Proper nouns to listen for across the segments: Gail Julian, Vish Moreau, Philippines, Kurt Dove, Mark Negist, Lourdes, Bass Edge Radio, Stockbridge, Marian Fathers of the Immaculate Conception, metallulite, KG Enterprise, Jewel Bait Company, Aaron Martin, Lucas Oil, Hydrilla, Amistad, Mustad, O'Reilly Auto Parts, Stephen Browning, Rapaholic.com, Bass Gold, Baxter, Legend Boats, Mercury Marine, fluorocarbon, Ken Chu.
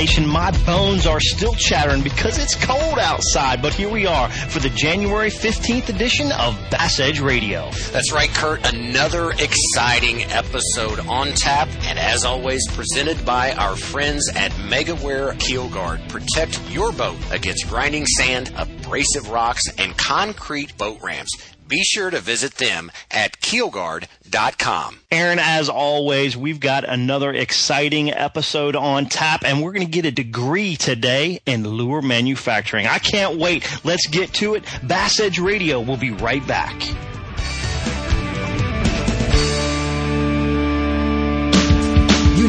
Nation, my bones are still chattering because it's cold outside, but here we are for the January 15th edition of Bass Edge Radio. That's right, Kurt. Another exciting episode on tap, and as always, presented by our friends at Megaware Keel Guard. Protect your boat against grinding sand, abrasive rocks, and concrete boat ramps. Be sure to visit them at keelguard.com. Aaron, as always, we've got another exciting episode on tap, and we're going to get a degree today in lure manufacturing. I can't wait. Let's get to it. Bass Edge Radio will be right back. You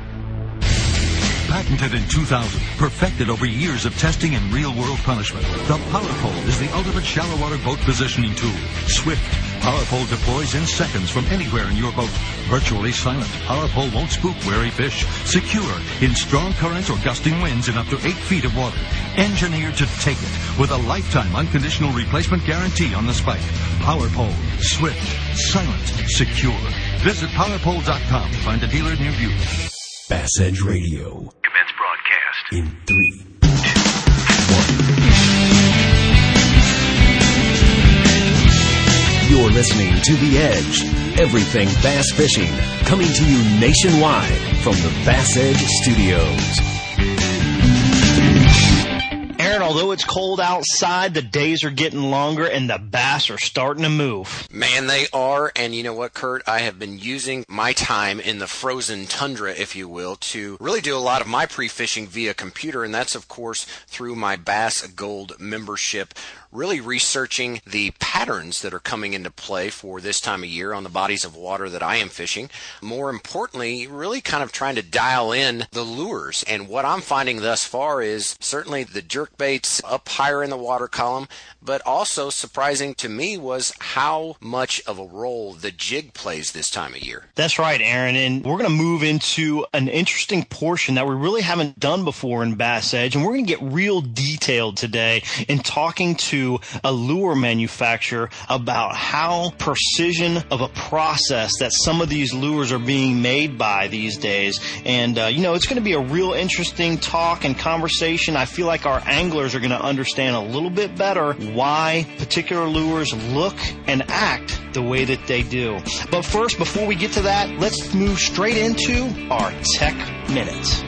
Patented in 2000, perfected over years of testing and real-world punishment, the PowerPole is the ultimate shallow-water boat positioning tool. Swift. PowerPole deploys in seconds from anywhere in your boat. Virtually silent. PowerPole won't spook wary fish. Secure in strong currents or gusting winds in up to 8 feet of water. Engineered to take it with a lifetime unconditional replacement guarantee on the spike. PowerPole. Swift. Silent. Secure. Visit PowerPole.com to find a dealer near you. Bass Edge Radio. Commence broadcast in 3, 2, 1. You're listening to The Edge, everything bass fishing, coming to you nationwide from the Bass Edge Studios. Aaron, although it's cold outside, the days are getting longer and the bass are starting to move. Man, they are. And you know what, Kurt? I have been using my time in the frozen tundra, if you will, to really do a lot of my pre-fishing via computer. And that's, of course, through my Bass Gold membership, really researching the patterns that are coming into play for this time of year on the bodies of water that I am fishing. More importantly, really kind of trying to dial in the lures. And what I'm finding thus far is certainly the jerkbaits up higher in the water column, but also surprising to me was how much of a role the jig plays this time of year. That's right, Aaron. And we're going to move into an interesting portion that we really haven't done before in Bass Edge. And we're going to get real detailed today in talking to a lure manufacturer about how precision of a process that some of these lures are being made by these days. And, it's going to be a real interesting talk and conversation. I feel like our anglers are going to understand a little bit better why particular lures look and act the way that they do. But first, before we get to that, let's move straight into our Tech Minute.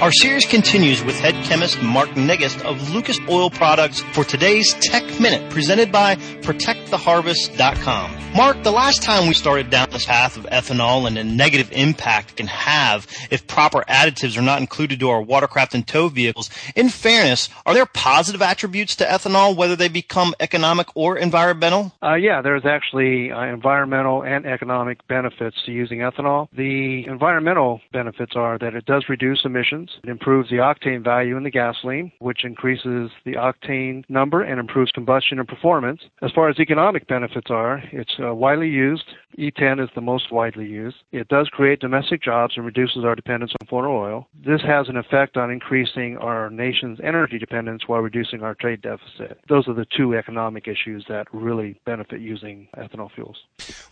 Our series continues with head chemist Mark Negist of Lucas Oil Products for today's Tech Minute, presented by ProtectTheHarvest.com. Mark, the last time we started down this path of ethanol and the negative impact it can have if proper additives are not included to our watercraft and tow vehicles, in fairness, are there positive attributes to ethanol, whether they become economic or environmental? Yeah, there's actually environmental and economic benefits to using ethanol. The environmental benefits are that it does reduce emissions. It improves the octane value in the gasoline, which increases the octane number and improves combustion and performance. As far as economic benefits are, it's widely used. E10 is the most widely used. It does create domestic jobs and reduces our dependence on foreign oil. This has an effect on increasing our nation's energy dependence while reducing our trade deficit. Those are the two economic issues that really benefit using ethanol fuels.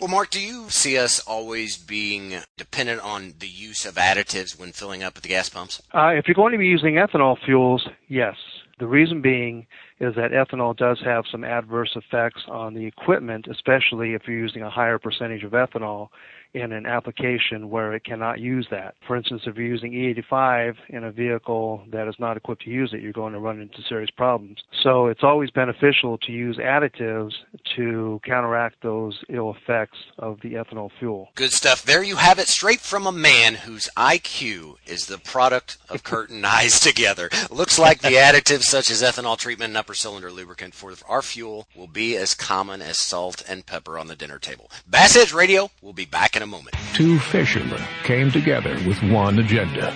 Well, Mark, do you see us always being dependent on the use of additives when filling up at the gas pumps? If you're going to be using ethanol fuels, yes. The reason being is that ethanol does have some adverse effects on the equipment, especially if you're using a higher percentage of ethanol in an application where it cannot use that. For instance, if you're using E85 in a vehicle that is not equipped to use it, you're going to run into serious problems. So it's always beneficial to use additives to counteract those ill effects of the ethanol fuel. Good stuff. There you have it, straight from a man whose IQ is the product of Kurt and I's together. Looks like the additives such as ethanol treatment and upper cylinder lubricant for our fuel will be as common as salt and pepper on the dinner table. Bass Edge Radio will be back in a moment. Two fishermen came together with one agenda: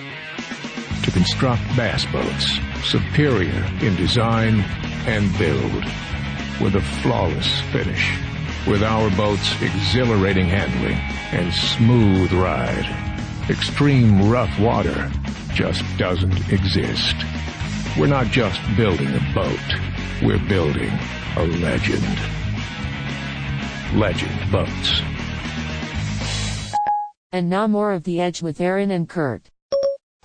to construct bass boats superior in design and build, with a flawless finish. With our boats' exhilarating handling and smooth ride, extreme rough water just doesn't exist. We're not just building a boat, we're building a legend. Legend Boats. And now more of The Edge with Aaron and Kurt.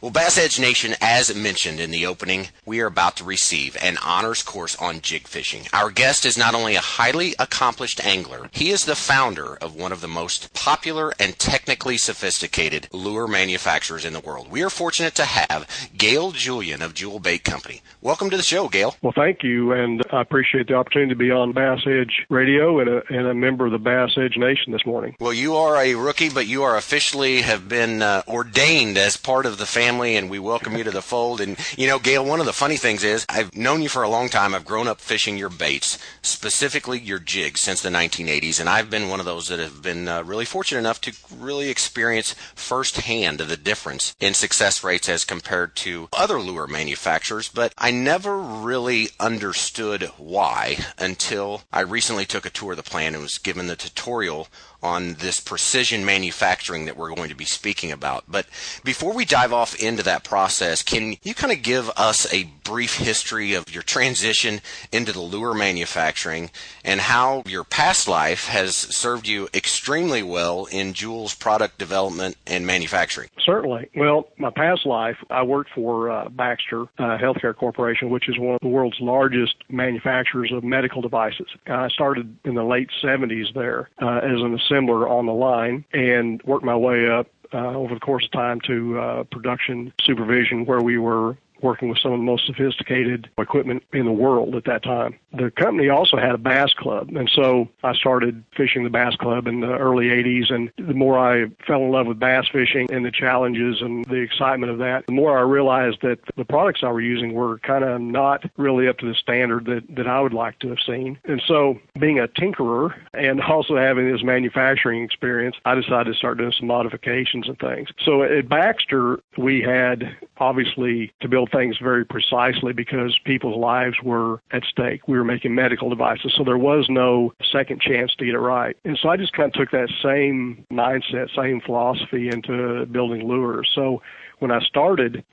Well, Bass Edge Nation, as mentioned in the opening, we are about to receive an honors course on jig fishing. Our guest is not only a highly accomplished angler, he is the founder of one of the most popular and technically sophisticated lure manufacturers in the world. We are fortunate to have Gail Julian of Jewel Bait Company. Welcome to the show, Gail. Well, thank you, and I appreciate the opportunity to be on Bass Edge Radio and a member of the Bass Edge Nation this morning. Well, you are a rookie, but you are officially have been ordained as part of the family. And we welcome you to the fold. And, you know, Gail, one of the funny things is I've known you for a long time. I've grown up fishing your baits, specifically your jigs, since the 1980s. And I've been one of those that have been really fortunate enough to really experience firsthand the difference in success rates as compared to other lure manufacturers. But I never really understood why until I recently took a tour of the plant and was given the tutorial on this precision manufacturing that we're going to be speaking about. But before we dive off into that process, can you kind of give us a brief history of your transition into the lure manufacturing and how your past life has served you extremely well in Jewel's product development and manufacturing? Certainly. Well, my past life, I worked for Baxter Healthcare Corporation, which is one of the world's largest manufacturers of medical devices. I started in the late 70s there as an assembler on the line and worked my way up over the course of time to production supervision, where we were working with some of the most sophisticated equipment in the world at that time. The company also had a bass club, and so I started fishing the bass club in the early 80s, and the more I fell in love with bass fishing and the challenges and the excitement of that, the more I realized that the products I were using were kind of not really up to the standard that I would like to have seen. And so being a tinkerer and also having this manufacturing experience, I decided to start doing some modifications and things. So at Baxter, we had obviously to build things very precisely because people's lives were at stake. We were making medical devices, so there was no second chance to get it right. And so I just kind of took that same mindset, same philosophy into building lures. So when I started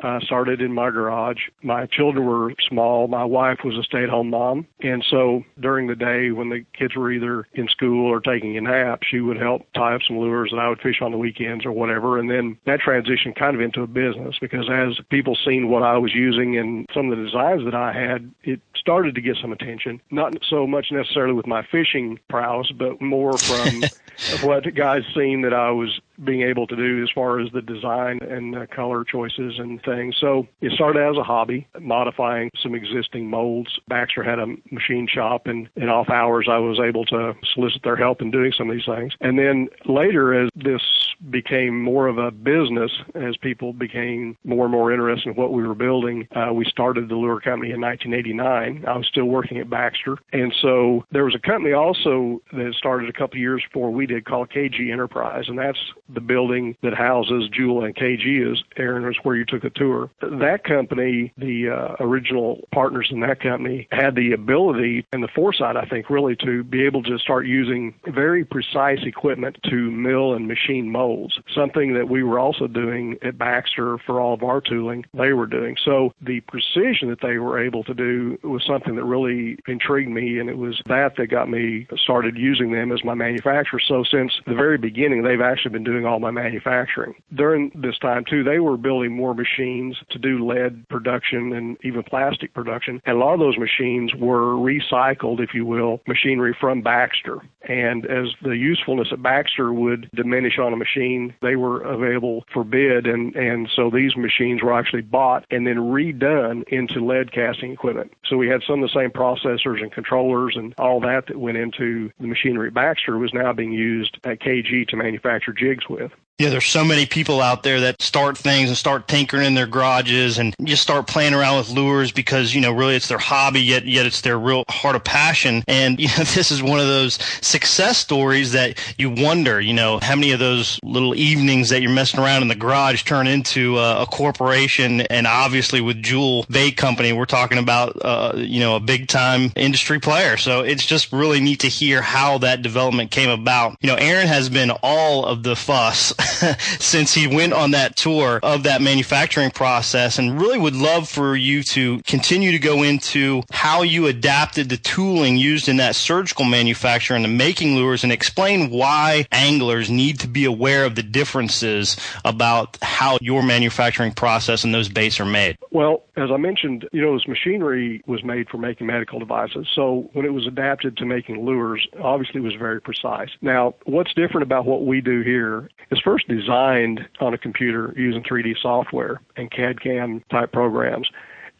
in my garage. My children were small. My wife was a stay-at-home mom. And so during the day when the kids were either in school or taking a nap, she would help tie up some lures and I would fish on the weekends or whatever. And then that transitioned kind of into a business because as people seen what I was using and some of the designs that I had, it started to get some attention. Not so much necessarily with my fishing prowess, but more from what the guys seen that I was being able to do as far as the design and color choices and things. So it started as a hobby, modifying some existing molds. Baxter had a machine shop, and off hours I was able to solicit their help in doing some of these things. And then later, as this became more of a business, as people became more and more interested in what we were building, we started the lure company in 1989. I was still working at Baxter. And so there was a company also that started a couple of years before we did called KG Enterprise, and that's the building that houses Jewel and KG, is, Aaron, is where you took a tour. That company, the original partners in that company, had the ability and the foresight, I think, really to be able to start using very precise equipment to mill and machine molds folds, something that we were also doing at Baxter for all of our tooling they were doing. So the precision that they were able to do was something that really intrigued me, and it was that got me started using them as my manufacturer. So since the very beginning, they've actually been doing all my manufacturing. During this time, too, they were building more machines to do lead production and even plastic production, and a lot of those machines were recycled, if you will, machinery from Baxter. And as the usefulness at Baxter would diminish on a machine, they were available for bid, and so these machines were actually bought and then redone into lead casting equipment. So we had some of the same processors and controllers and all that went into the machinery at Baxter was now being used at KG to manufacture jigs with. Yeah, there's so many people out there that start things and start tinkering in their garages and just start playing around with lures because, you know, really it's their hobby, yet it's their real heart of passion. And, you know, this is one of those success stories that you wonder, you know, how many of those little evenings that you're messing around in the garage turn into a corporation. And obviously with Jewel Bait Company, we're talking about, you know, a big time industry player. So it's just really neat to hear how that development came about. You know, Aaron has been all of the fuss since he went on that tour of that manufacturing process, and really would love for you to continue to go into how you adapted the tooling used in that surgical manufacture and the making lures, and explain why anglers need to be aware of the differences about how your manufacturing process and those baits are made. Well, as I mentioned, you know, this machinery was made for making medical devices. So when it was adapted to making lures, obviously it was very precise. Now, what's different about what we do here is first designed on a computer using 3D software and CAD/CAM type programs.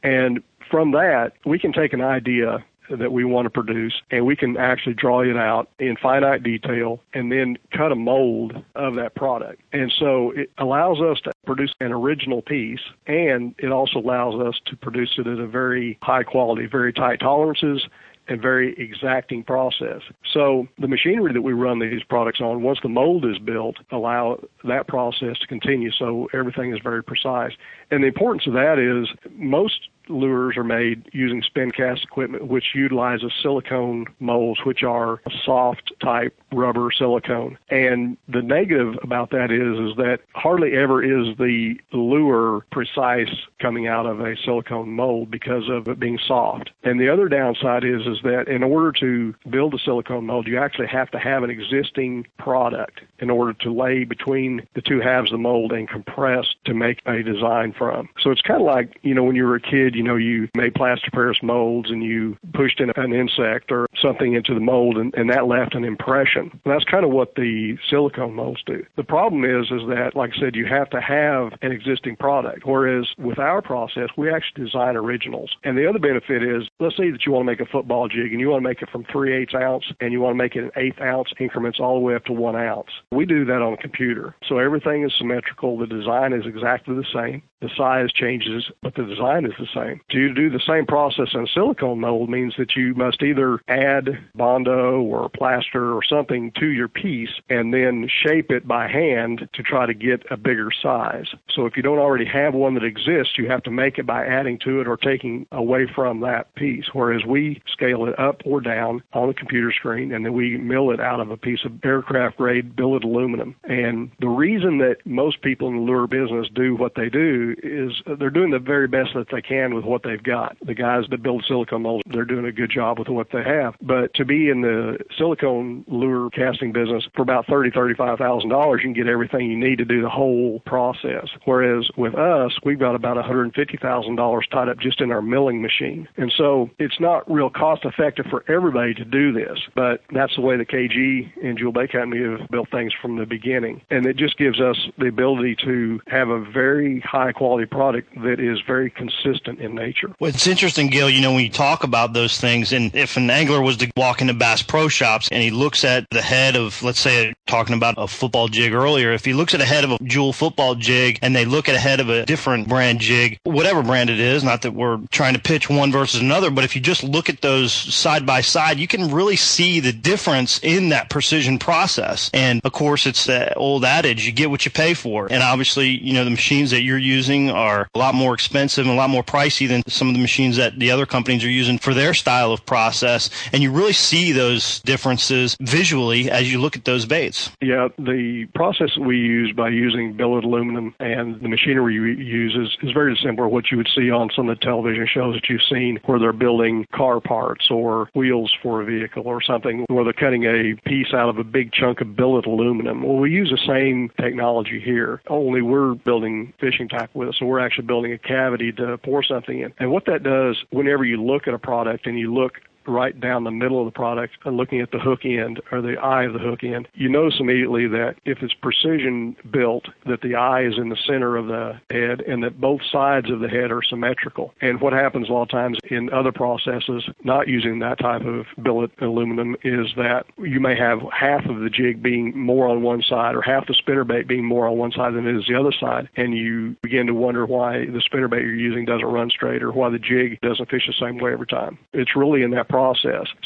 And from that, we can take an idea that we want to produce, and we can actually draw it out in finite detail and then cut a mold of that product. And so it allows us to produce an original piece, and it also allows us to produce it at a very high quality, very tight tolerances, and very exacting process. So the machinery that we run these products on, once the mold is built, allow that process to continue, so everything is very precise. And the importance of that is most lures are made using spin cast equipment, which utilizes silicone molds, which are soft type rubber silicone. And the negative about that is that hardly ever is the lure precise coming out of a silicone mold because of it being soft. And the other downside is that in order to build a silicone mold, you actually have to have an existing product in order to lay between the two halves of the mold and compress to make a design from. So it's kind of like, you know, when you were a kid, you know, you made plaster Paris molds and you pushed in an insect or something into the mold, and that left an impression. And that's kind of what the silicone molds do. The problem is that, like I said, you have to have an existing product, whereas with our process, we actually design originals. And the other benefit is, let's say that you want to make a football jig, and you want to make it from 3/8 ounce, and you want to make it in 1/8 ounce increments all the way up to 1 ounce. We do that on a computer. So everything is symmetrical. The design is exactly the same. The size changes, but the design is the same. To do the same process in a silicone mold means that you must either add Bondo or plaster or something to your piece and then shape it by hand to try to get a bigger size. So if you don't already have one that exists, you have to make it by adding to it or taking away from that piece, whereas we scale it up or down on a computer screen, and then we mill it out of a piece of aircraft-grade billet aluminum. And the reason that most people in the lure business do what they do is they're doing the very best that they can with what they've got. The guys that build silicone molds, they're doing a good job with what they have. But to be in the silicone lure casting business for about $30,000-$35,000, you can get everything you need to do the whole process. Whereas with us, we've got about $150,000 tied up just in our milling machine. And so it's not real cost effective for everybody to do this, but that's the way the KG and Jewel Bait Company have built things from the beginning. And it just gives us the ability to have a very high quality product that is very consistent in nature. Well, it's interesting, Gail, you know, when you talk about those things, and if an angler was to walk into Bass Pro Shops and he looks at the head of, let's say, talking about a football jig earlier, if he looks at a head of a Jewel football jig and they look at a head of a different brand jig, whatever brand it is, not that we're trying to pitch one versus another, but if you just look at those side by side, you can really see the difference in that precision process. And of course, it's that old adage, you get what you pay for. And obviously, you know, the machines that you're using are a lot more expensive and a lot more pricey than some of the machines that the other companies are using for their style of process. And you really see those differences visually as you look at those baits. Yeah, the process we use by using billet aluminum and the machinery we use is very similar to what you would see on some of the television shows that you've seen where they're building car parts or wheels for a vehicle or something where they're cutting a piece out of a big chunk of billet aluminum. Well, we use the same technology here, only we're building fishing tackle with it, so we're actually building a cavity to pour something in. And what that does, whenever you look at a product and you look right down the middle of the product and looking at the hook end or the eye of the hook end, you notice immediately that if it's precision built, that the eye is in the center of the head and that both sides of the head are symmetrical. And what happens a lot of times in other processes, not using that type of billet aluminum, is that you may have half of the jig being more on one side or half the spinnerbait being more on one side than it is the other side. And you begin to wonder why the spinnerbait you're using doesn't run straight or why the jig doesn't fish the same way every time. It's really in that process.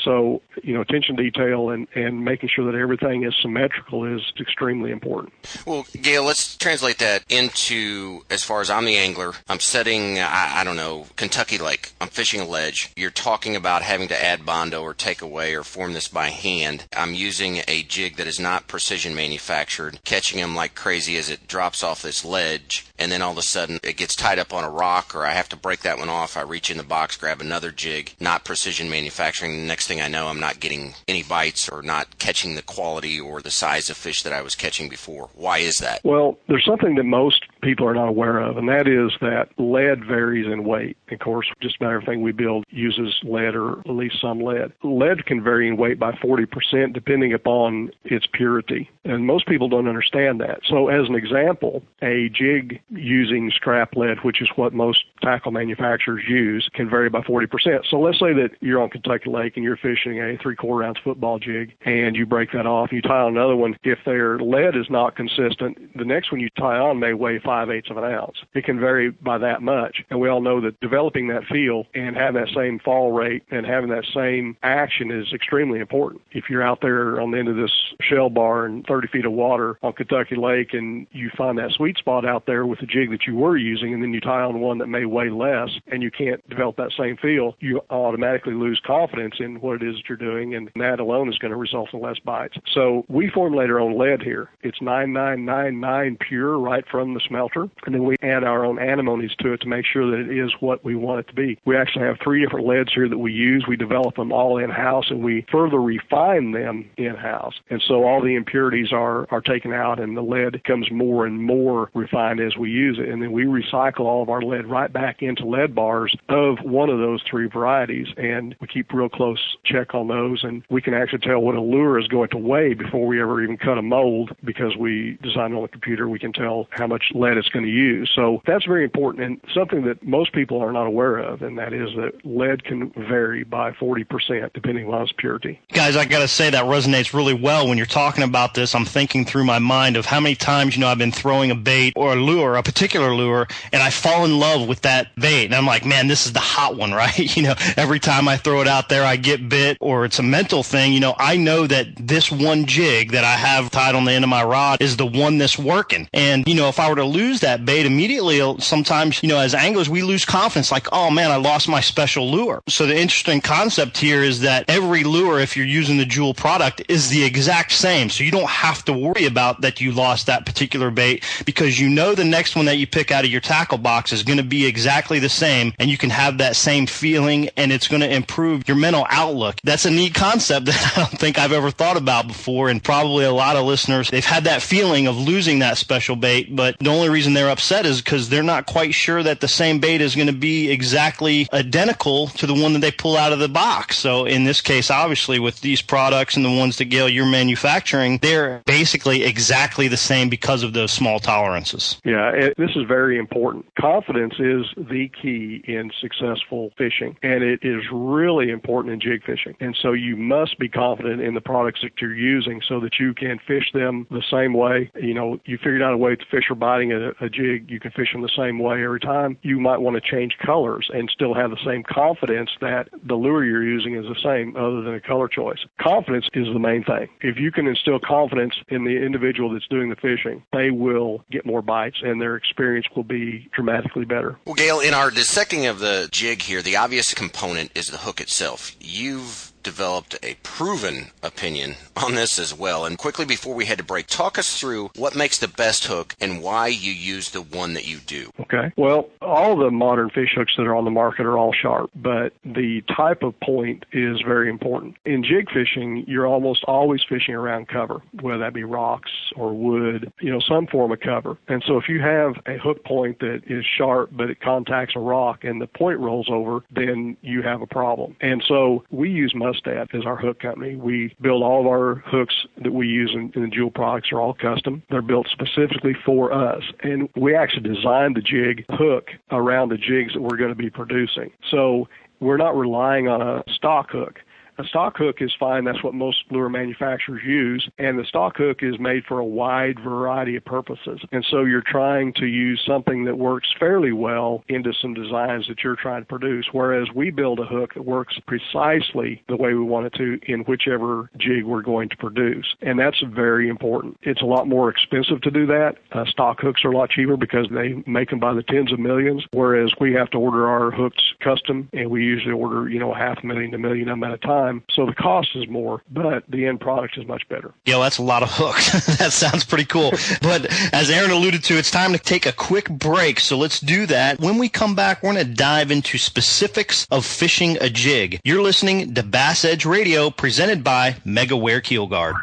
So, attention to detail and making sure that everything is symmetrical is extremely important. Well, Gail, let's translate that into, as far as I'm the angler, I'm setting, I don't know, Kentucky Lake. I'm fishing a ledge. You're talking about having to add bondo or take away or form this by hand. I'm using a jig that is not precision manufactured, catching them like crazy as it drops off this ledge, and then all of a sudden it gets tied up on a rock or I have to break that one off. I reach in the box, grab another jig, not precision manufacturing. The next thing I know, I'm not getting any bites or not catching the quality or the size of fish that I was catching before. Why is that? Well, there's something that most people are not aware of, and that is that lead varies in weight. Of course, just about everything we build uses lead or at least some lead. Lead can vary in weight by 40% depending upon its purity, and most people don't understand that. So as an example, a jig using scrap lead, which is what most tackle manufacturers use, can vary by 40%. So let's say that you're on Kentucky Lake and you're fishing a 3/4 ounce football jig and you break that off and you tie on another one. If their lead is not consistent, the next one you tie on may weigh 5/8 of an ounce. It can vary by that much. And we all know that developing that feel and having that same fall rate and having that same action is extremely important. If you're out there on the end of this shell bar in 30 feet of water on Kentucky Lake and you find that sweet spot out there with the jig that you were using and then you tie on one that may weigh less and you can't develop that same feel, you automatically lose confidence in what it is that you're doing, and that alone is going to result in less bites. So we formulate our own lead here. It's 9999 pure right from the smelter, and then we add our own anemones to it to make sure that it is what we want it to be. We actually have 3 different leads here that we use. We develop them all in-house, and we further refine them in-house. And so all the impurities are taken out, and the lead becomes more and more refined as we use it. And then we recycle all of our lead right back into lead bars of one of those 3 varieties, and we keep real close check on those, and we can actually tell what a lure is going to weigh before we ever even cut a mold because we design on the computer. We can tell how much lead it's going to use. So that's very important and something that most people are not aware of, and that is that lead can vary by 40% depending on its purity. Guys, I got to say that resonates really well when you're talking about this. I'm thinking through my mind of how many times, I've been throwing a bait or a lure, a particular lure, and I fall in love with that bait. And I'm like, man, this is the hot one, right? Every time I throw it out there, I get bit, or it's a mental thing. I know that this one jig that I have tied on the end of my rod is the one that's working. And, if I were to lose that bait immediately, sometimes, as anglers, we lose confidence. Like, oh man, I lost my special lure. So the interesting concept here is that every lure, if you're using the Jewel product, is the exact same. So you don't have to worry about that you lost that particular bait because the next one that you pick out of your tackle box is going to be exactly the same, and you can have that same feeling, and it's going to improve your mental outlook. That's a neat concept that I don't think I've ever thought about before, and probably a lot of listeners, they've had that feeling of losing that special bait, but the only reason they're upset is because they're not quite sure that the same bait is going to be exactly identical to the one that they pull out of the box. So in this case, obviously, with these products and the ones that, Gail, you're manufacturing, they're basically exactly the same because of those small tolerances. Yeah, this is very important. Confidence is the key in successful fishing, and it is really important in jig fishing. And so you must be confident in the products that you're using so that you can fish them the same way. You know, you figured out a way the fish are biting a jig, you can fish them the same way every time. You might want to change colors and still have the same confidence that the lure you're using is the same other than a color choice. Confidence is the main thing. If you can instill confidence in the individual that's doing the fishing, they will get more bites and their experience will be dramatically better. Well, Gail, in our dissecting of the jig here, the obvious component is the hook itself. You've developed a proven opinion on this as well. And quickly before we head to break, talk us through what makes the best hook and why you use the one that you do. Okay. Well, all the modern fish hooks that are on the market are all sharp, but the type of point is very important. In jig fishing, you're almost always fishing around cover, whether that be rocks or wood, you know, some form of cover. And so if you have a hook point that is sharp, but it contacts a rock and the point rolls over, then you have a problem. And so we use Mustad is our hook company. We build all of our hooks that we use in the Jewel products are all custom. They're built specifically for us. And we actually designed the jig hook around the jigs that we're going to be producing. So we're not relying on a stock hook. A stock hook is fine. That's what most lure manufacturers use. And the stock hook is made for a wide variety of purposes. And so you're trying to use something that works fairly well into some designs that you're trying to produce, whereas we build a hook that works precisely the way we want it to in whichever jig we're going to produce. And that's very important. It's a lot more expensive to do that. Stock hooks are a lot cheaper because they make them by the tens of millions, whereas we have to order our hooks custom, and we usually order, you know, $500,000 to $1 million of them at a time. So the cost is more, but the end product is much better. Yeah, that's a lot of hooks. That sounds pretty cool. But as Aaron alluded to, it's time to take a quick break. So let's do that. When we come back, we're going to dive into specifics of fishing a jig. You're listening to Bass Edge Radio, presented by Megaware Keel Guard.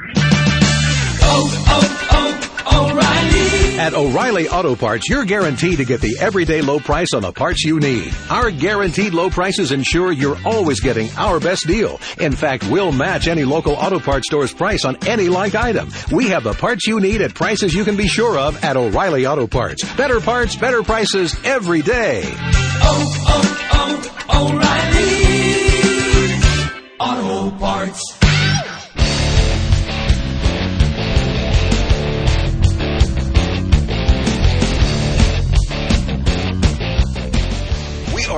O'Reilly. At O'Reilly Auto Parts, you're guaranteed to get the everyday low price on the parts you need. Our guaranteed low prices ensure you're always getting our best deal. In fact, we'll match any local auto parts store's price on any like item. We have the parts you need at prices you can be sure of at O'Reilly Auto Parts. Better parts, better prices every day. O'Reilly Auto Parts.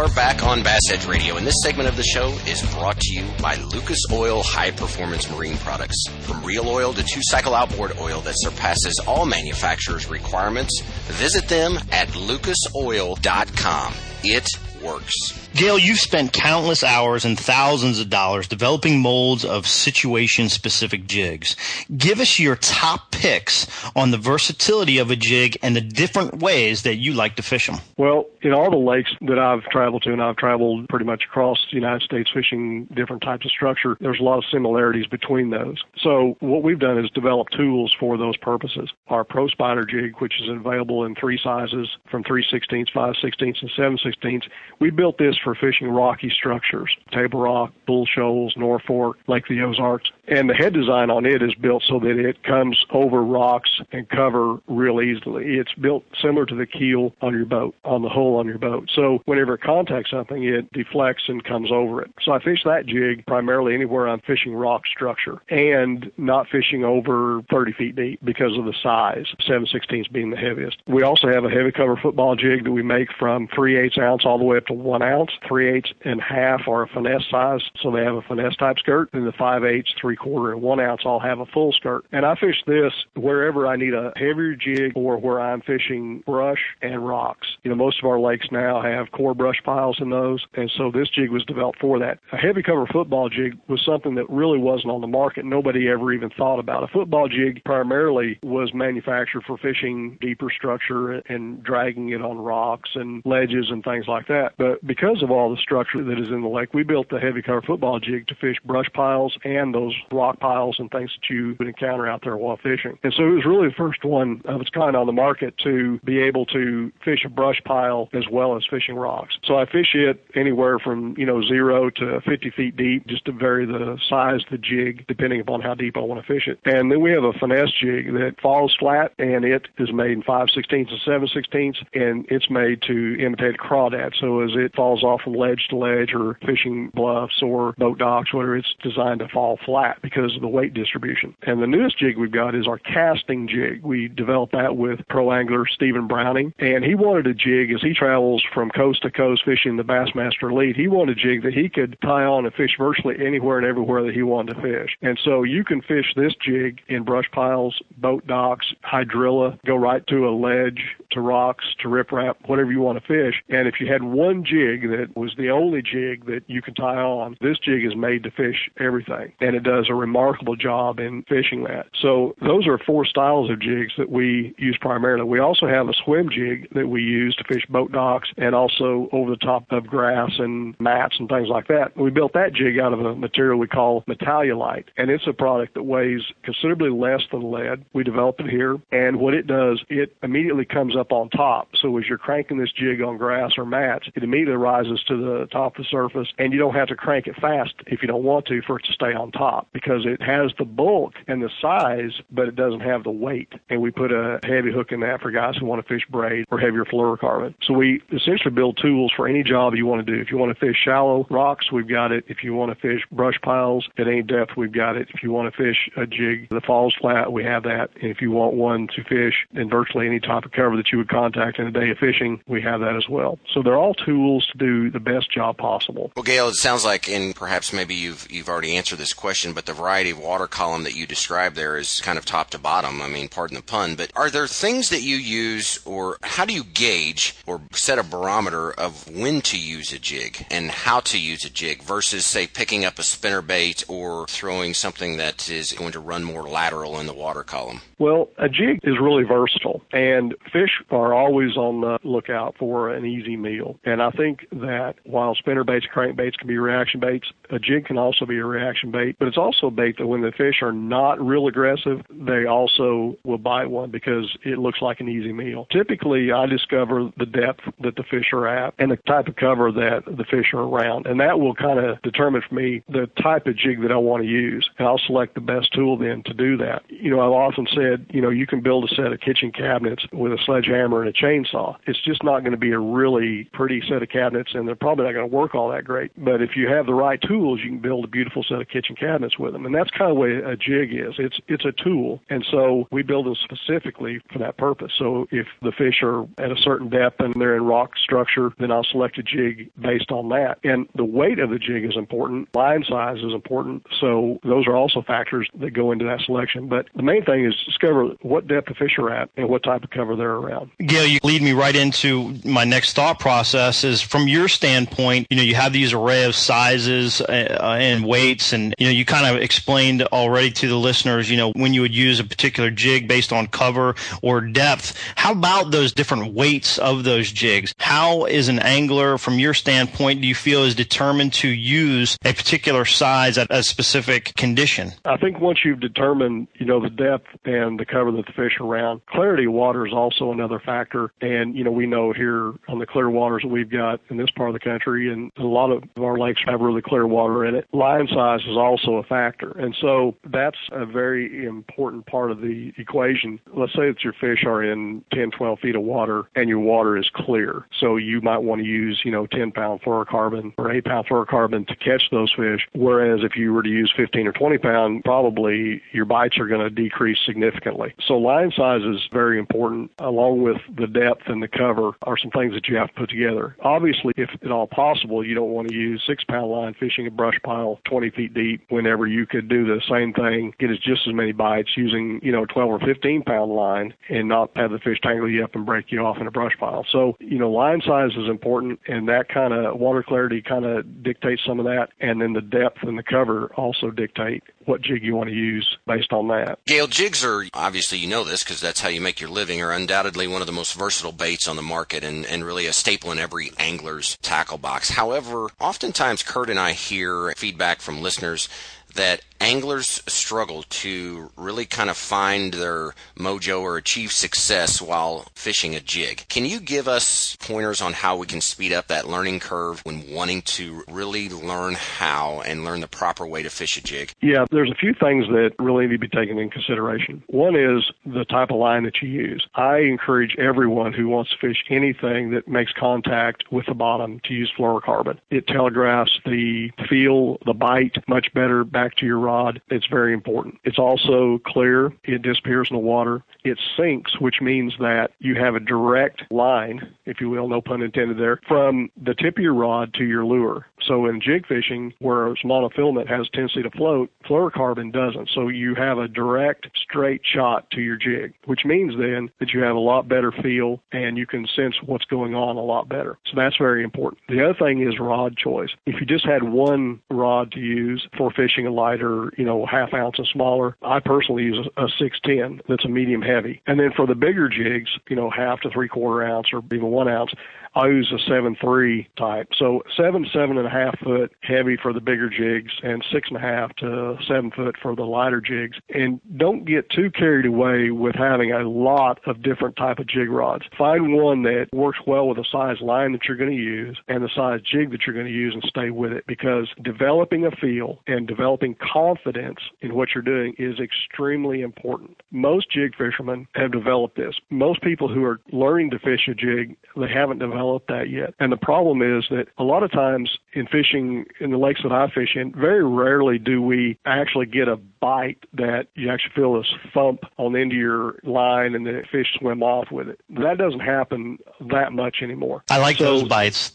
We're back on Bass Edge Radio, and this segment of the show is brought to you by Lucas Oil High Performance Marine Products. From real oil to two-cycle outboard oil that surpasses all manufacturers' requirements, visit them at lucasoil.com. It works. Gail, you've spent countless hours and thousands of dollars developing molds of situation-specific jigs. Give us your top picks on the versatility of a jig and the different ways that you like to fish them. Well, in all the lakes that I've traveled to, and I've traveled pretty much across the United States fishing different types of structure, there's a lot of similarities between those. So what we've done is develop tools for those purposes. Our Pro Spider jig, which is available in three sizes, from 3/16, 5/16, and 7/16, we built this for fishing rocky structures, table rock, bull shoals, Norfolk, Lake the Ozarks. And the head design on it is built so that it comes over rocks and cover real easily. It's built similar to the keel on your boat, on the hull on your boat. So whenever it contacts something, it deflects and comes over it. So I fish that jig primarily anywhere I'm fishing rock structure and not fishing over 30 feet deep because of the size, 7/16 being the heaviest. We also have a heavy cover football jig that we make from 3/8 ounce all the way up to 1 ounce. 3/8 and 1/2 are a finesse size, so they have a finesse type skirt. And the 5/8, 3/4, and 1 ounce all have a full skirt. And I fish this wherever I need a heavier jig or where I'm fishing brush and rocks. You know, most of our lakes now have core brush piles in those, and so this jig was developed for that. A heavy cover football jig was something that really wasn't on the market. Nobody ever even thought about. A football jig primarily was manufactured for fishing deeper structure and dragging it on rocks and ledges and things like that. But because of all the structure that is in the lake, we built the heavy cover football jig to fish brush piles and those rock piles and things that you would encounter out there while fishing. And so it was really the first one of its kind on the market to be able to fish a brush pile as well as fishing rocks. So I fish it anywhere from, 0 to 50 feet deep, just to vary the size of the jig depending upon how deep I want to fish it. And then we have a finesse jig that falls flat, and it is made in 5/16 and 7/16, and it's made to imitate a crawdad. So as it falls off from ledge to ledge or fishing bluffs or boat docks, whatever, it's designed to fall flat because of the weight distribution. And the newest jig we've got is our casting jig. We developed that with pro angler Stephen Browning, and he wanted a jig, as he travels from coast to coast fishing the Bassmaster Elite, he wanted a jig that he could tie on and fish virtually anywhere and everywhere that he wanted to fish. And so you can fish this jig in brush piles, boat docks, hydrilla, go right to a ledge, to rocks, to riprap, whatever you want to fish. And if you had one jig that was the only jig that you could tie on, this jig is made to fish everything, and it does a remarkable job in fishing that. So those are 4 styles of jigs that we use primarily. We also have a swim jig that we use to fish boat docks and also over the top of grass and mats and things like that. We built that jig out of a material we call metallulite, and it's a product that weighs considerably less than lead. We developed it here, and what it does, it immediately comes up on top. So as you're cranking this jig on grass or mats, it immediately rises to the top of the surface, and you don't have to crank it fast if you don't want to for it to stay on top, because it has the bulk and the size, but it doesn't have the weight. And we put a heavy hook in that for guys who want to fish braid or heavier fluorocarbon. So we essentially build tools for any job you want to do. If you want to fish shallow rocks, we've got it. If you want to fish brush piles at any depth, we've got it. If you want to fish a jig that falls flat, we have that. And if you want one to fish in virtually any type of cover that you would contact in a day of fishing, we have that as well. So they're all tools to do the best job possible. Well, Gail, it sounds like, and perhaps maybe you've already answered this question, but the variety of water column that you described there is kind of top to bottom. I mean, pardon the pun, but are there things that you use, or how do you gauge or set a barometer of when to use a jig and how to use a jig versus, say, picking up a spinnerbait or throwing something that is going to run more lateral in the water column? Well, a jig is really versatile, and fish are always on the lookout for an easy meal. And I think that while spinnerbaits, crankbaits can be reaction baits, a jig can also be a reaction bait, but it's also a bait that when the fish are not real aggressive, they also will bite one because it looks like an easy meal. Typically, I discover the depth that the fish are at and the type of cover that the fish are around, and that will kind of determine for me the type of jig that I want to use, and I'll select the best tool then to do that. I've often said, you can build a set of kitchen cabinets with a sledgehammer and a chainsaw. It's just not going to be a really pretty set of cabinets, and they're probably not going to work all that great. But if you have the right tools, you can build a beautiful set of kitchen cabinets with them, and that's kind of what a jig is. It's a tool, and so we build them specifically for that purpose. So if the fish are at a certain depth and they're in rock structure, then I'll select a jig based on that. And the weight of the jig is important. Line size is important. So those are also factors that go into that selection. But the main thing is discover what depth the fish are at and what type of cover they're around. Gail, you lead me right into my next thought process is, from your standpoint, you have these array of sizes and weights, and you kind of explained already to the listeners, when you would use a particular jig based on cover or depth. How about those different weights of those jigs? How is an angler, from your standpoint, do you feel is determined to use a particular size at a specific condition? I think once you've determined, the depth and the cover that the fish are around, clarity of water is also another factor. And, we know here on the clear waters that we've got in this part of the country, and a lot of our lakes have really clear water in it, line size is also a factor. And so that's a very important part of the equation. Let's say that your fish are in 10, 12 feet of water and your water is clear. So you might want to use, 10-pound fluorocarbon or 8-pound fluorocarbon to catch those fish, whereas if you were to use 15 or 20-pound, probably your bites are going to decrease significantly. So line size is very important, along with the depth and the cover are some things that you have to put together. Obviously, if at all possible, you don't want to use 6-pound line fishing a brush pile 20 feet deep whenever you could do the same thing, get just as many bites using, 12 or 15-pound line and not have the fish tangle you up and break you off in a brush pile. So, line size is important, and that kind of water clarity kind of dictates some of that, and then the depth and the cover also dictate what jig you want to use based on that. Gail, jigs are, obviously this because that's how you make your living, are undoubtedly one of the most versatile baits on the market and really a staple in every angler's tackle box. However, oftentimes Kurt and I hear feedback from listeners that anglers struggle to really kind of find their mojo or achieve success while fishing a jig. Can you give us pointers on how we can speed up that learning curve when wanting to really learn how and learn the proper way to fish a jig? Yeah, there's a few things that really need to be taken in consideration. One is the type of line that you use. I encourage everyone who wants to fish anything that makes contact with the bottom to use fluorocarbon. It telegraphs the feel, the bite much better back to your rod. It's very important. It's also clear. It disappears in the water. It sinks, which means that you have a direct line, if you will, no pun intended there, from the tip of your rod to your lure. So in jig fishing, where monofilament has tendency to float, fluorocarbon doesn't. So you have a direct, straight shot to your jig, which means then that you have a lot better feel and you can sense what's going on a lot better. So that's very important. The other thing is rod choice. If you just had one rod to use for fishing a lighter, half ounce and smaller, I personally use a 610 that's a medium heavy. And then for the bigger jigs, half to 3/4 ounce or even 1 ounce, I use a 7.3 type. So 7.5 foot heavy for the bigger jigs and 6.5 to 7 foot for the lighter jigs. And don't get too carried away with having a lot of different type of jig rods. Find one that works well with the size line that you're going to use and the size jig that you're going to use and stay with it, because developing a feel and developing confidence in what you're doing is extremely important. Most jig fishermen have developed this. Most people who are learning to fish a jig, they haven't developed that yet. And the problem is that a lot of times in fishing in the lakes that I fish in, very rarely do we actually get a bite that you actually feel this thump on the end of your line and the fish swim off with it. That doesn't happen that much anymore. I like those bites.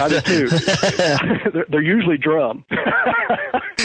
I do too. They're usually drum.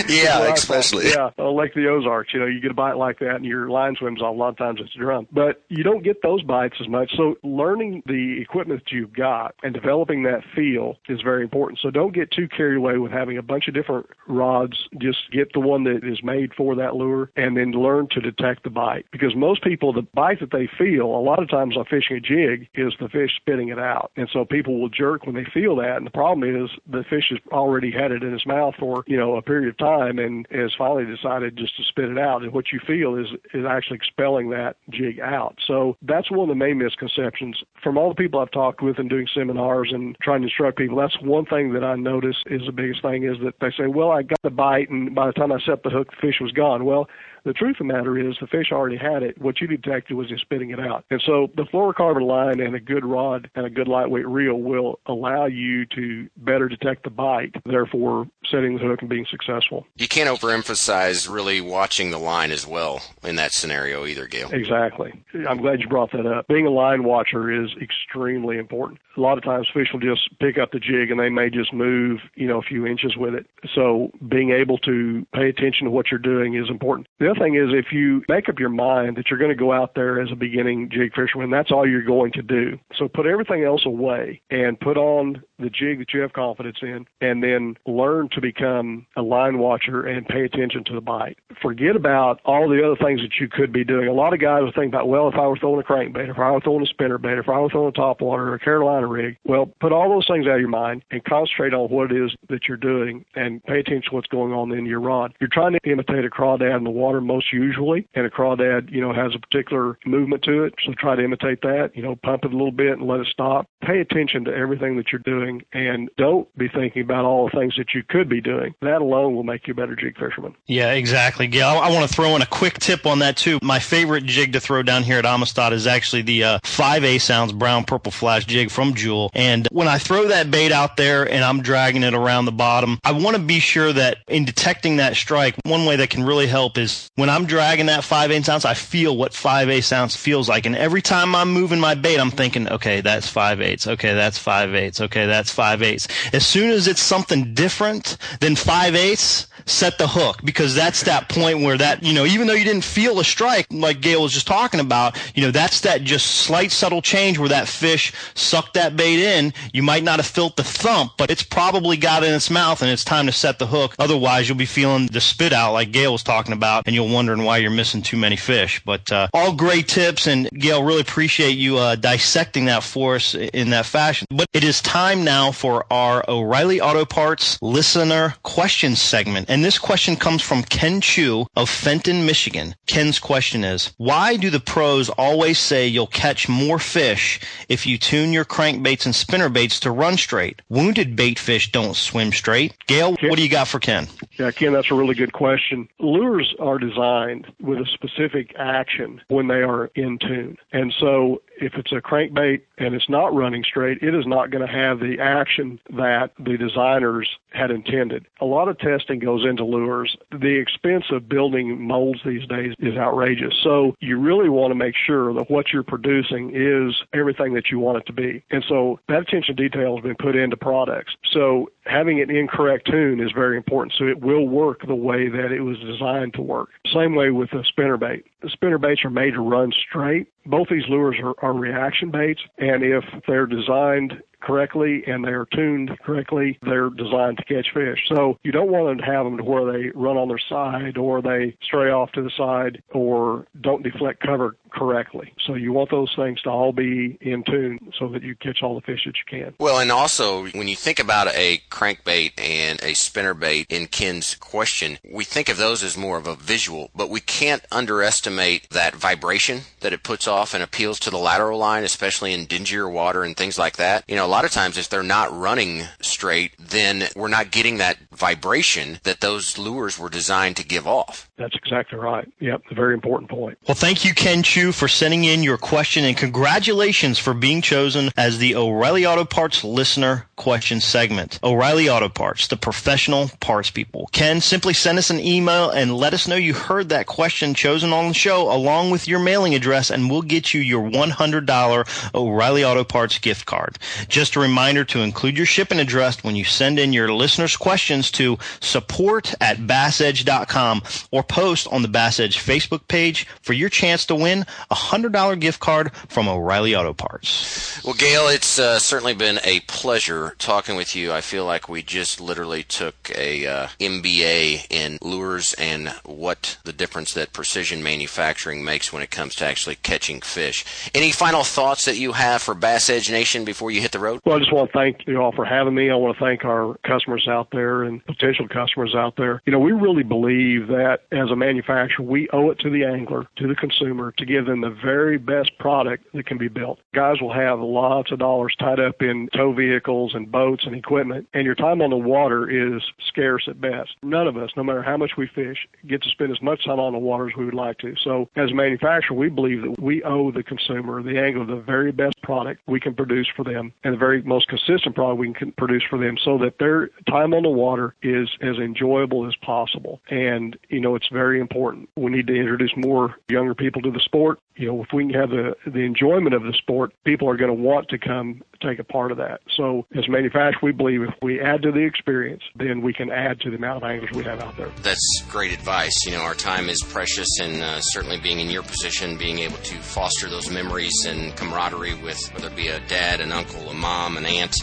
Yeah, especially. Yeah, like the Ozarks, you get a bite like that and your line swims off. A lot of times it's drum. But you don't get those bites as much. So learning the equipment that you've got and developing that feel is very important. So don't get too carried away with having a bunch of different rods. Just get the one that is made for that lure and then learn to detect the bite. Because most people, the bite that they feel, a lot of times on fishing a jig, is the fish spitting it out. And so people will jerk when they feel that. And the problem is the fish has already had it in his mouth for, a period of time and has finally decided just to spit it out. And what you feel is actually expelling that jig out. So that's one of the main misconceptions. From all the people I've talked with and doing seminars and trying to instruct people, that's one thing that I notice is the biggest thing is that they say, well, I got the bite and by the time I set the hook, the fish was gone. Well, the truth of the matter is the fish already had it. What you detected was just spitting it out. And so the fluorocarbon line and a good rod and a good lightweight reel will allow you to better detect the bite, therefore setting the hook and being successful. You can't overemphasize really watching the line as well in that scenario either, Gail. Exactly. I'm glad you brought that up. Being a line watcher is extremely important. A lot of times fish will just pick up the jig and they may just move, a few inches with it. So being able to pay attention to what you're doing is important. The other thing is, if you make up your mind that you're going to go out there as a beginning jig fisherman, that's all you're going to do. So put everything else away and put on the jig that you have confidence in, and then learn to become a line watcher and pay attention to the bite. Forget about all the other things that you could be doing. A lot of guys will think about, well, if I were throwing a crankbait, if I were throwing a spinnerbait, if I were throwing a topwater or a Carolina rig, well, put all those things out of your mind and concentrate on what it is that you're doing and pay attention to what's going on in your rod. You're trying to imitate a crawdad in the water most usually, and a crawdad, has a particular movement to it, so try to imitate that, pump it a little bit and let it stop. Pay attention to everything that you're doing. And don't be thinking about all the things that you could be doing. That alone will make you a better jig fisherman. Yeah, exactly, Gail. I want to throw in a quick tip on that, too. My favorite jig to throw down here at Amistad is actually the 5/8 ounce brown purple flash jig from Jewel. And when I throw that bait out there and I'm dragging it around the bottom, I want to be sure that in detecting that strike, one way that can really help is when I'm dragging that 5/8 ounce, I feel what 5/8 ounce feels like. And every time I'm moving my bait, I'm thinking, okay, that's 5/8. Okay, that's 5/8. Okay, that's 5/8. As soon as it's something different than 5/8, set the hook, because that's that point where that, even though you didn't feel a strike like Gail was just talking about, that's that just slight subtle change where that fish sucked that bait in. You might not have felt the thump, but it's probably got it in its mouth and it's time to set the hook. Otherwise, you'll be feeling the spit out like Gail was talking about and you'll wondering why you're missing too many fish. But all great tips, and Gail, really appreciate you dissecting that for us in that fashion. But it is time now for our O'Reilly Auto Parts listener question segment. And And this question comes from Ken Chu of Fenton, Michigan. Ken's question is, why do the pros always say you'll catch more fish if you tune your crankbaits and spinnerbaits to run straight? Wounded bait fish don't swim straight. Gail, what do you got for Ken? Yeah, Ken, that's a really good question. Lures are designed with a specific action when they are in tune. And so if it's a crankbait and it's not running straight, it is not going to have the action that the designers had intended. A lot of testing goes into lures. The expense of building molds these days is outrageous. So you really want to make sure that what you're producing is everything that you want it to be. And so that attention to detail has been put into products. So having an incorrect tune is very important. So it will work the way that it was designed to work. Same way with a spinnerbait. The spinnerbaits are made to run straight. Both these lures are reaction baits, and if they're designed correctly and they're tuned correctly, they're designed to catch fish. So you don't want to have them to where they run on their side or they stray off to the side or don't deflect cover correctly. So you want those things to all be in tune so that you catch all the fish that you can. Well, and also when you think about a crankbait and a spinnerbait in Ken's question, we think of those as more of a visual, but we can't underestimate that vibration that it puts off and appeals to the lateral line, especially in dingier water and things like that. You know, a lot of times if they're not running straight, then we're not getting that vibration that those lures were designed to give off. That's exactly right. Yep, a very important point. Well, thank you, Ken Chu, for sending in your question, and congratulations for being chosen as the O'Reilly Auto Parts Listener Question segment. O'Reilly Auto Parts, the professional parts people. Ken, simply send us an email and let us know you heard that question chosen on the show along with your mailing address, and we'll get you your $100 O'Reilly Auto Parts gift card. Just a reminder to include your shipping address when you send in your listeners' questions to support@bassedge.com or post on the Bass Edge Facebook page for your chance to win a $100 gift card from O'Reilly Auto Parts. Well, Gail, it's certainly been a pleasure talking with you. I feel like we just literally took a MBA in lures and what the difference that precision manufacturing makes when it comes to actually catching fish. Any final thoughts that you have for Bass Edge Nation before you hit the road? Well, I just want to thank you all for having me. I want to thank our customers out there and potential customers out there. You know, we really believe that as a manufacturer, we owe it to the angler, to the consumer, to give them the very best product that can be built. Guys will have lots of dollars tied up in tow vehicles and boats and equipment, and your time on the water is scarce at best. None of us, no matter how much we fish, get to spend as much time on the water as we would like to. So as a manufacturer, we believe that we owe the consumer, the angler, the very best product we can produce for them and the very most consistent product we can produce for them so that their time on the water is as enjoyable as possible. And, you know, it's very important. We need to introduce more younger people to the sport. You know, if we can have the enjoyment of the sport, people are going to want to come take a part of that. So as manufacturers, we believe if we add to the experience, then we can add to the amount of anglers we have out there. That's great advice. You know, our time is precious, and certainly being in your position, being able to foster those memories and camaraderie with whether it be a dad, an uncle, a mom, an aunt,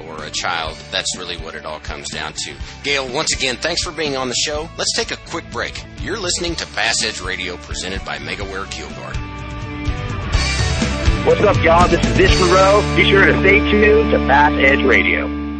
or a child, that's really what it all comes down to. Gail, once again, thanks for being on the show. Let's take a quick break. You're listening to Bass Edge Radio presented by Megaware Keel Guard. What's up, y'all? This is Vish Moreau. Be sure to stay tuned to Bass Edge Radio.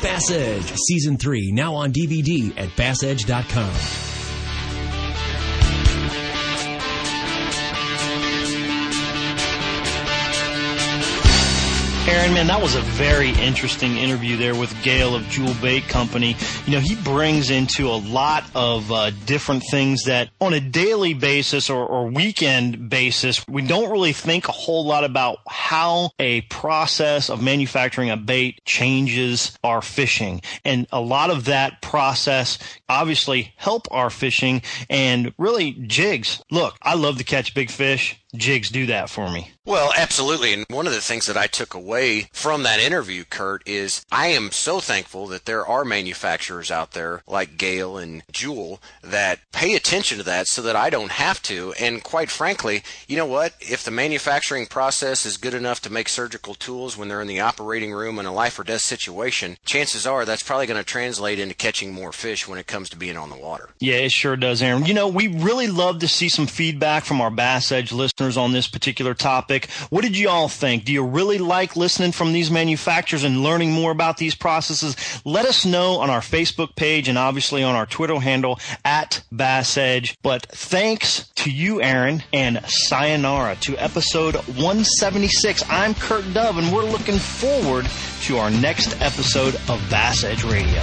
Bass Edge Season 3, now on DVD at BassEdge.com. Aaron, man, that was a very interesting interview there with Gail of Jewel Bait Company. You know, he brings into a lot of different things that on a daily basis or weekend basis, we don't really think a whole lot about how a process of manufacturing a bait changes our fishing. And a lot of that process obviously help our fishing and really jigs. Look, I love to catch big fish. jigs do that for me. Well, absolutely. And one of the things that I took away from that interview, Kurt, is I am so thankful that there are manufacturers out there like Gail and Jewel that pay attention to that so that I don't have to. And quite frankly, you know what? If the manufacturing process is good enough to make surgical tools when they're in the operating room in a life or death situation, chances are that's probably going to translate into catching more fish when it comes to being on the water. Yeah, it sure does, Aaron. You know, we really love to see some feedback from our Bass Edge listeners on this particular topic. What did you all think? Do you really like listening from these manufacturers and learning more about these processes? Let us know on our Facebook page and obviously on our Twitter handle at Bass Edge. But thanks to you, Aaron, and sayonara to episode 176. I'm Kurt Dove, and we're looking forward to our next episode of Bass Edge Radio.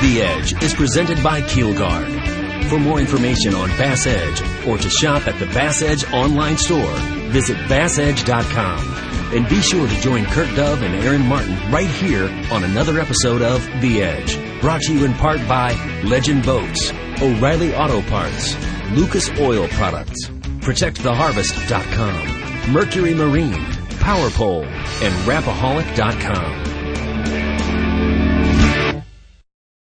The Edge is presented by Keel Guard. For more information on Bass Edge or to shop at the Bass Edge online store, visit BassEdge.com. And be sure to join Kurt Dove and Aaron Martin right here on another episode of The Edge. Brought to you in part by Legend Boats, O'Reilly Auto Parts, Lucas Oil Products, ProtectTheHarvest.com, Mercury Marine, PowerPole, and Rapaholic.com.